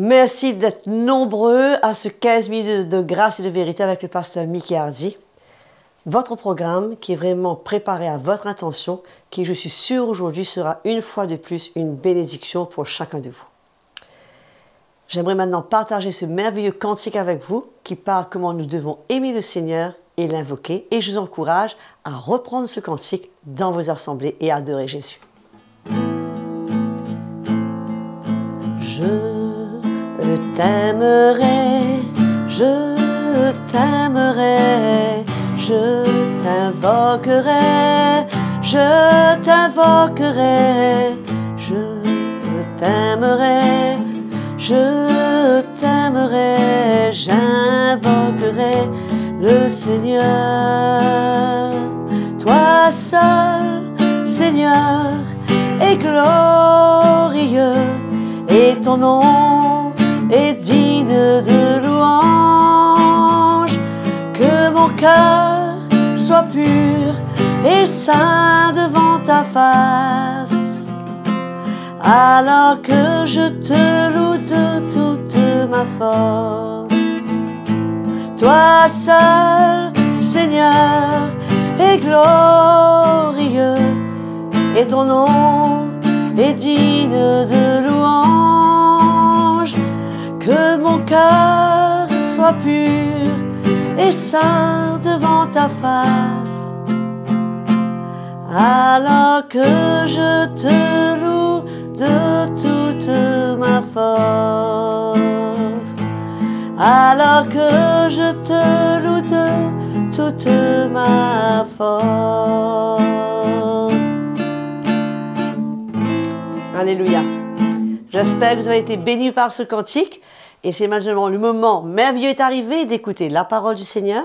Merci d'être nombreux à ce 15 minutes de grâce et de vérité avec le pasteur Mickey Hardy. Votre programme qui est vraiment préparé à votre intention, qui je suis sûre aujourd'hui sera une fois de plus une bénédiction pour chacun de vous. J'aimerais maintenant partager ce merveilleux cantique avec vous qui parle comment nous devons aimer le Seigneur et l'invoquer. Et je vous encourage à reprendre ce cantique dans vos assemblées et à adorer Jésus. Je t'aimerai, je t'invoquerai, je t'invoquerai, je t'aimerai. Je t'aimerai, j'invoquerai le Seigneur. Toi seul, Seigneur, est glorieux, et ton nom est digne de louange. Que mon cœur soit pur et saint devant ta face, alors que je te loue de toute ma force. Toi seul, Seigneur, est glorieux, et ton nom est digne de louange. Que mon cœur soit pur et saint devant ta face, alors que je te loue de toute ma force, alors que je te loue de toute ma force. Alléluia. J'espère que vous avez été bénis par ce cantique. Et c'est maintenant le moment merveilleux est arrivé d'écouter la parole du Seigneur.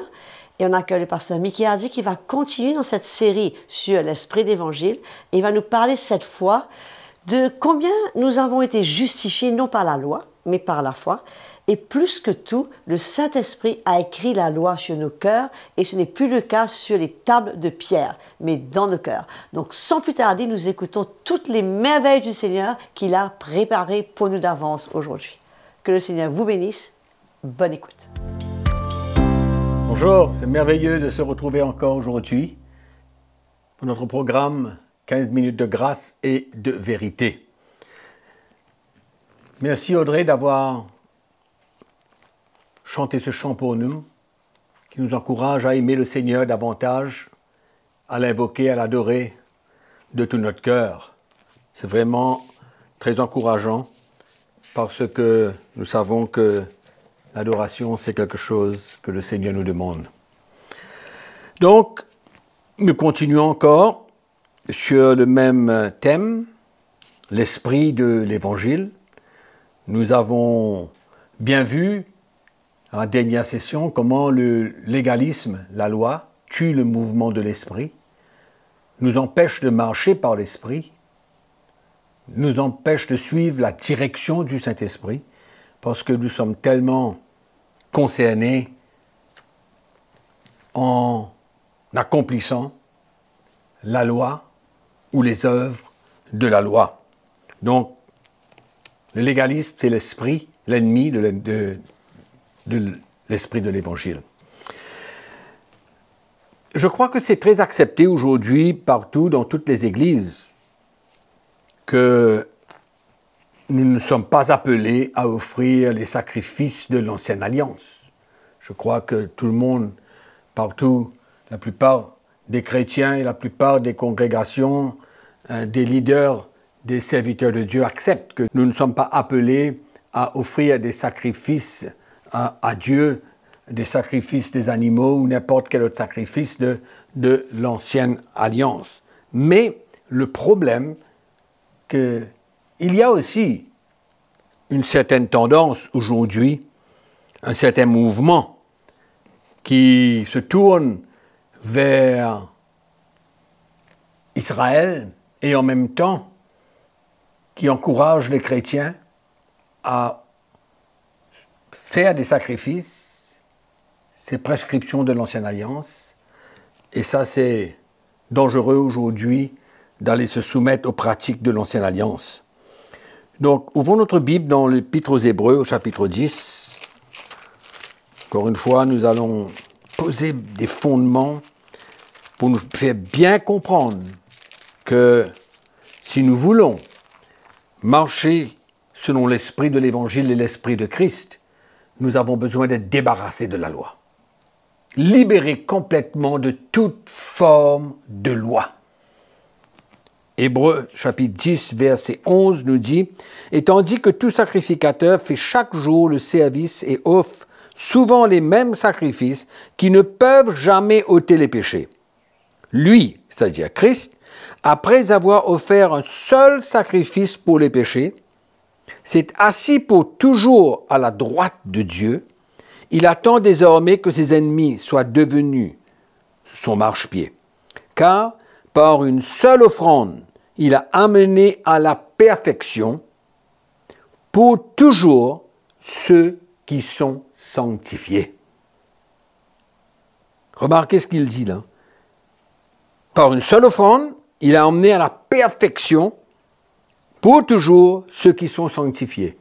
Et on accueille le pasteur Mickey Hardy qui va continuer dans cette série sur l'esprit d'évangile. Et il va nous parler cette fois de combien nous avons été justifiés, non par la loi, mais par la foi. Et plus que tout, le Saint-Esprit a écrit la loi sur nos cœurs, et ce n'est plus le cas sur les tables de pierre, mais dans nos cœurs. Donc sans plus tarder, nous écoutons toutes les merveilles du Seigneur qu'il a préparées pour nous d'avance aujourd'hui. Que le Seigneur vous bénisse. Bonne écoute. Bonjour, c'est merveilleux de se retrouver encore aujourd'hui pour notre programme 15 minutes de grâce et de vérité. Merci Audrey d'avoir chanté ce chant pour nous, qui nous encourage à aimer le Seigneur davantage, à l'invoquer, à l'adorer de tout notre cœur. C'est vraiment très encourageant parce que nous savons que l'adoration, c'est quelque chose que le Seigneur nous demande. Donc, nous continuons encore sur le même thème, l'esprit de l'Évangile. Nous avons bien vu, en dernière session, comment le légalisme, la loi, tue le mouvement de l'esprit, nous empêche de marcher par l'esprit, nous empêche de suivre la direction du Saint-Esprit, parce que nous sommes tellement concernés en accomplissant la loi, ou les œuvres de la loi. Donc, le légalisme, c'est l'esprit, l'ennemi de l'esprit de l'Évangile. Je crois que c'est très accepté aujourd'hui, partout, dans toutes les églises, que nous ne sommes pas appelés à offrir les sacrifices de l'ancienne alliance. Je crois que tout le monde, partout, la plupart des chrétiens et la plupart des congrégations, des leaders, des serviteurs de Dieu acceptent que nous ne sommes pas appelés à offrir des sacrifices à Dieu, des sacrifices des animaux ou n'importe quel autre sacrifice de l'ancienne alliance. Mais le problème, qu'il y a aussi une certaine tendance aujourd'hui, un certain mouvement qui se tourne vers Israël et en même temps qui encourage les chrétiens à faire des sacrifices, ces prescriptions de l'Ancienne Alliance. Et ça, c'est dangereux aujourd'hui d'aller se soumettre aux pratiques de l'Ancienne Alliance. Donc, ouvrons notre Bible dans l'Épître aux Hébreux, au chapitre 10. Encore une fois, nous allons poser des fondements pour nous faire bien comprendre que si nous voulons marcher selon l'esprit de l'Évangile et l'esprit de Christ, nous avons besoin d'être débarrassés de la loi. Libérés complètement de toute forme de loi. Hébreux, chapitre 10, verset 11, nous dit « Et tandis que tout sacrificateur fait chaque jour le service et offre souvent les mêmes sacrifices qui ne peuvent jamais ôter les péchés. Lui, c'est-à-dire Christ, après avoir offert un seul sacrifice pour les péchés, s'est assis pour toujours à la droite de Dieu. Il attend désormais que ses ennemis soient devenus son marche-pied. Car, par une seule offrande, il a amené à la perfection pour toujours ceux qui sont sanctifiés. » Remarquez ce qu'il dit là. Par une seule offrande, il a amené à la perfection pour toujours ceux qui sont sanctifiés.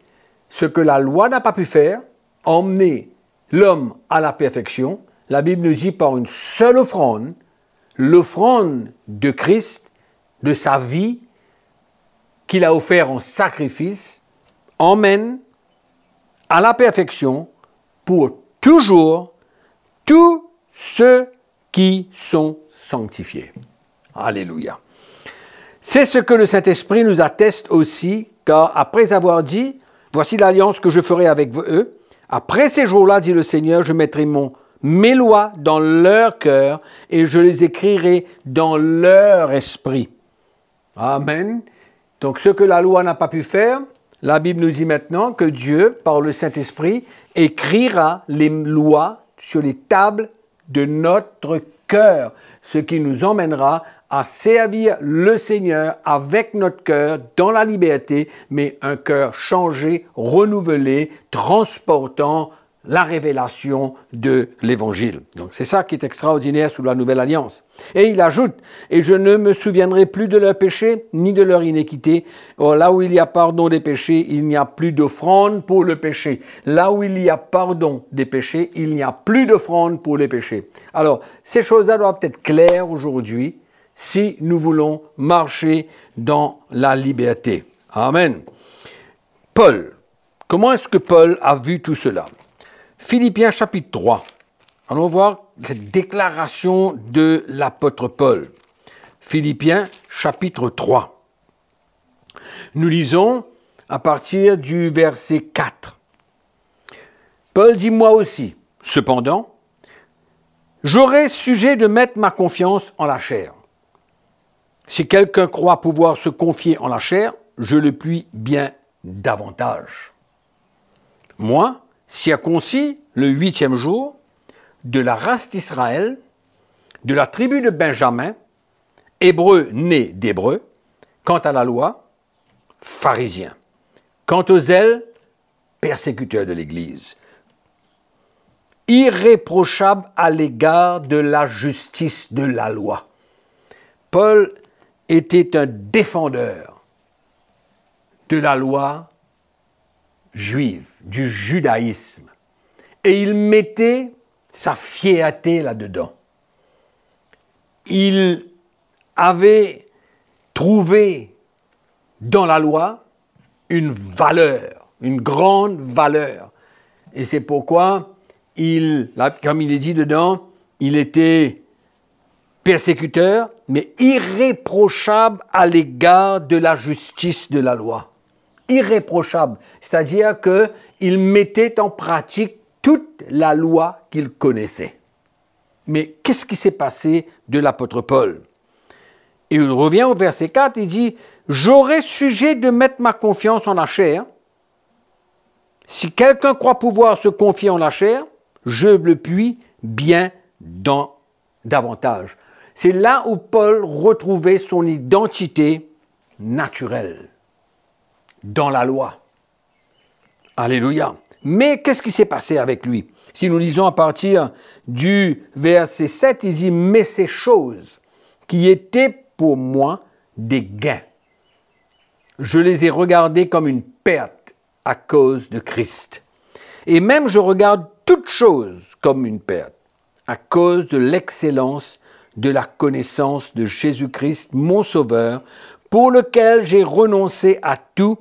Ce que la loi n'a pas pu faire, emmener l'homme à la perfection, la Bible nous dit par une seule offrande, l'offrande de Christ, de sa vie, qu'il a offert en sacrifice, emmène à la perfection pour toujours tous ceux qui sont sanctifiés. Alléluia. C'est ce que le Saint-Esprit nous atteste aussi, car après avoir dit, « Voici l'alliance que je ferai avec eux, après ces jours-là, dit le Seigneur, je mettrai mes lois dans leur cœur et je les écrirai dans leur esprit. » Amen. Donc ce que la loi n'a pas pu faire, la Bible nous dit maintenant que Dieu, par le Saint-Esprit, écrira les lois sur les tables de notre cœur, ce qui nous emmènera à servir le Seigneur avec notre cœur dans la liberté, mais un cœur changé, renouvelé, transportant la révélation de l'Évangile. Donc c'est ça qui est extraordinaire sous la Nouvelle Alliance. Et il ajoute, « Et je ne me souviendrai plus de leurs péchés, ni de leur iniquité. Or, là où il y a pardon des péchés, il n'y a plus d'offrande pour le péché. Là où il y a pardon des péchés, il n'y a plus d'offrande pour les péchés. » Alors, ces choses-là doivent être claires aujourd'hui si nous voulons marcher dans la liberté. Amen. Paul, comment est-ce que Paul a vu tout cela ? Philippiens chapitre 3, allons voir cette déclaration de l'apôtre Paul. Philippiens chapitre 3. Nous lisons à partir du verset 4. Paul dit « Moi aussi, cependant, j'aurai sujet de mettre ma confiance en la chair. Si quelqu'un croit pouvoir se confier en la chair, je le puis bien davantage. Moi, circoncis le 8e jour, de la race d'Israël, de la tribu de Benjamin, hébreu né d'hébreu, quant à la loi, pharisien, quant aux zèles, persécuteur de l'Église, irréprochable à l'égard de la justice de la loi. » Paul était un défenseur de la loi juive, du judaïsme. Et il mettait sa fierté là-dedans. Il avait trouvé dans la loi une valeur, une grande valeur. Et c'est pourquoi, comme il est dit dedans, il était persécuteur, mais irréprochable à l'égard de la justice de la loi. Irréprochable, c'est-à-dire qu'il mettait en pratique toute la loi qu'il connaissait. Mais qu'est-ce qui s'est passé de l'apôtre Paul? Et il revient au verset 4, il dit « J'aurais sujet de mettre ma confiance en la chair. Si quelqu'un croit pouvoir se confier en la chair, je le puis bien davantage. » C'est là où Paul retrouvait son identité naturelle. Dans la loi. Alléluia. Mais qu'est-ce qui s'est passé avec lui? Si nous lisons à partir du verset 7, il dit « Mais ces choses qui étaient pour moi des gains, Je les ai regardés comme une perte à cause de Christ. Et même je regarde toutes choses comme une perte à cause de l'excellence de la connaissance de Jésus-Christ, mon Sauveur, pour lequel j'ai renoncé à tout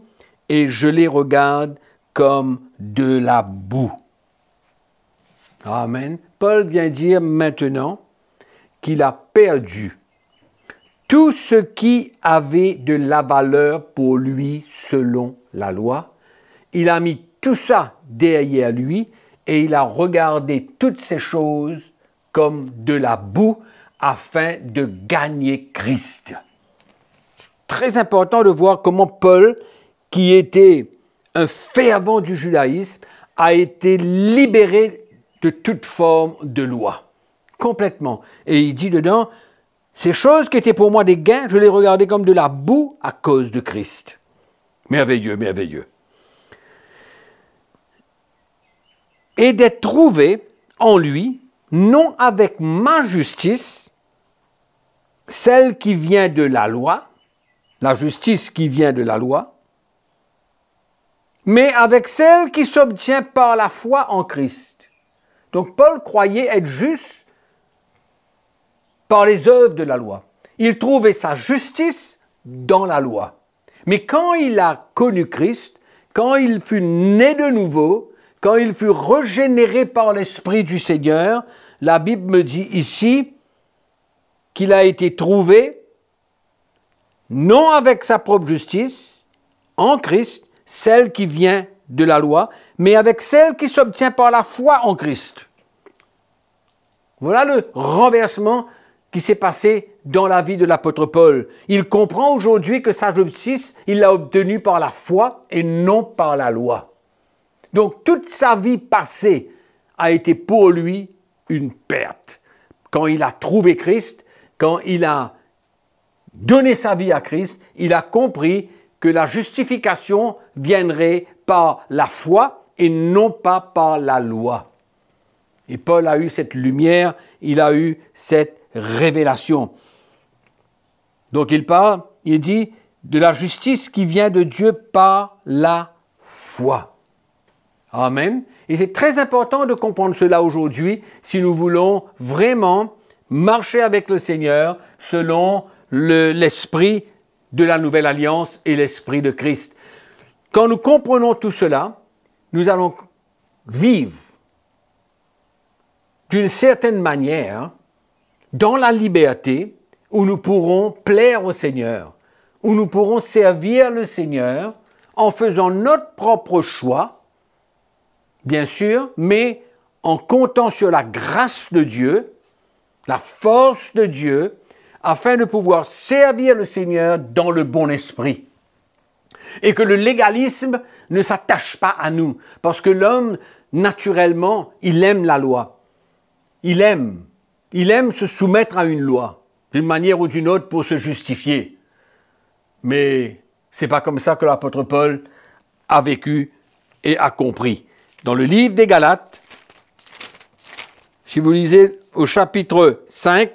et je les regarde comme de la boue. Amen. Paul vient dire maintenant qu'il a perdu tout ce qui avait de la valeur pour lui selon la loi. Il a mis tout ça derrière lui et il a regardé toutes ces choses comme de la boue afin de gagner Christ. Très important de voir comment Paul, qui était un fervent du judaïsme, a été libéré de toute forme de loi, complètement. Et il dit dedans, ces choses qui étaient pour moi des gains, je les regardais comme de la boue à cause de Christ. Merveilleux, merveilleux. Et d'être trouvé en lui, non avec ma justice, celle qui vient de la loi, la justice qui vient de la loi, mais avec celle qui s'obtient par la foi en Christ. Donc Paul croyait être juste par les œuvres de la loi. Il trouvait sa justice dans la loi. Mais quand il a connu Christ, quand il fut né de nouveau, quand il fut régénéré par l'Esprit du Seigneur, la Bible me dit ici qu'il a été trouvé, non avec sa propre justice, en Christ, celle qui vient de la loi, mais avec celle qui s'obtient par la foi en Christ. Voilà le renversement qui s'est passé dans la vie de l'apôtre Paul. Il comprend aujourd'hui que sa justice, il l'a obtenue par la foi et non par la loi. Donc toute sa vie passée a été pour lui une perte. Quand il a trouvé Christ, quand il a donné sa vie à Christ, il a compris que la justification viendrait par la foi et non pas par la loi. Et Paul a eu cette lumière, il a eu cette révélation. Donc il parle, il dit, de la justice qui vient de Dieu par la foi. Amen. Et c'est très important de comprendre cela aujourd'hui si nous voulons vraiment marcher avec le Seigneur selon l'esprit de la nouvelle alliance et l'esprit de Christ. Quand nous comprenons tout cela, nous allons vivre d'une certaine manière dans la liberté où nous pourrons plaire au Seigneur, où nous pourrons servir le Seigneur en faisant notre propre choix, bien sûr, mais en comptant sur la grâce de Dieu, la force de Dieu, afin de pouvoir servir le Seigneur dans le bon esprit. Et que le légalisme ne s'attache pas à nous, parce que l'homme, naturellement, il aime la loi. Il aime se soumettre à une loi, d'une manière ou d'une autre, pour se justifier. Mais ce n'est pas comme ça que l'apôtre Paul a vécu et a compris. Dans le livre des Galates, si vous lisez au chapitre 5,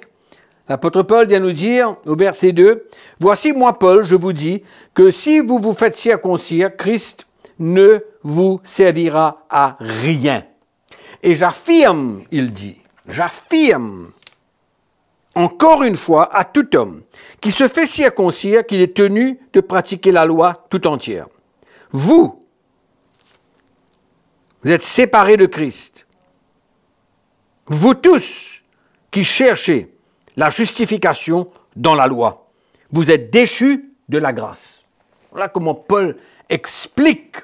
l'apôtre Paul vient nous dire, au verset 2, « Voici moi, Paul, je vous dis que si vous vous faites circoncire, Christ ne vous servira à rien. Et j'affirme, il dit, j'affirme, encore une fois, à tout homme qui se fait circoncire qu'il est tenu de pratiquer la loi tout entière. Vous, vous êtes séparés de Christ. Vous tous qui cherchez la justification dans la loi. Vous êtes déchus de la grâce. » Voilà comment Paul explique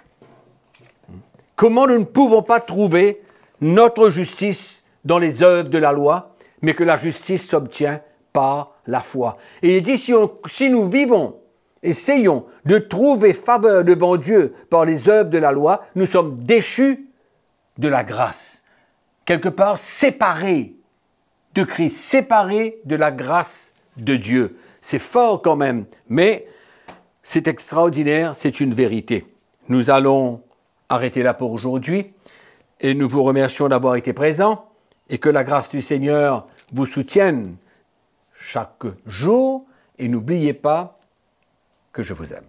comment nous ne pouvons pas trouver notre justice dans les œuvres de la loi, mais que la justice s'obtient par la foi. Et il dit, si nous vivons, essayons de trouver faveur devant Dieu par les œuvres de la loi, nous sommes déchus de la grâce. Quelque part séparés de Christ, séparé de la grâce de Dieu. C'est fort quand même, mais c'est extraordinaire, c'est une vérité. Nous allons arrêter là pour aujourd'hui et nous vous remercions d'avoir été présents et que la grâce du Seigneur vous soutienne chaque jour et n'oubliez pas que je vous aime.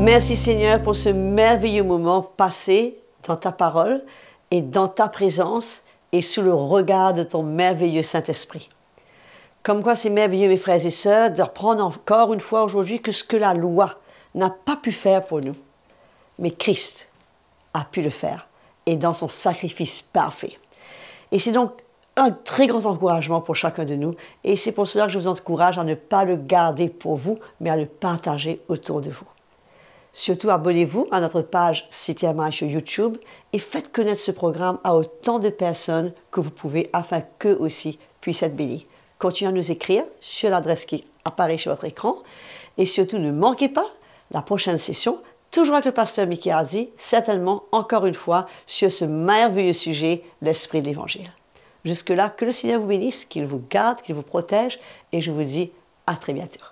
Merci Seigneur pour ce merveilleux moment passé dans ta parole et dans ta présence et sous le regard de ton merveilleux Saint-Esprit. Comme quoi c'est merveilleux, mes frères et sœurs, de reprendre encore une fois aujourd'hui que ce que la loi n'a pas pu faire pour nous, mais Christ a pu le faire et dans son sacrifice parfait. Et c'est donc un très grand encouragement pour chacun de nous et c'est pour cela que je vous encourage à ne pas le garder pour vous, mais à le partager autour de vous. Surtout, abonnez-vous à notre page CITMH sur YouTube et faites connaître ce programme à autant de personnes que vous pouvez afin qu'eux aussi puissent être bénis. Continuez à nous écrire sur l'adresse qui apparaît sur votre écran et surtout ne manquez pas la prochaine session, toujours avec le pasteur Mickey Hardy, certainement encore une fois sur ce merveilleux sujet, l'esprit de l'Évangile. Jusque-là, que le Seigneur vous bénisse, qu'il vous garde, qu'il vous protège et je vous dis à très bientôt.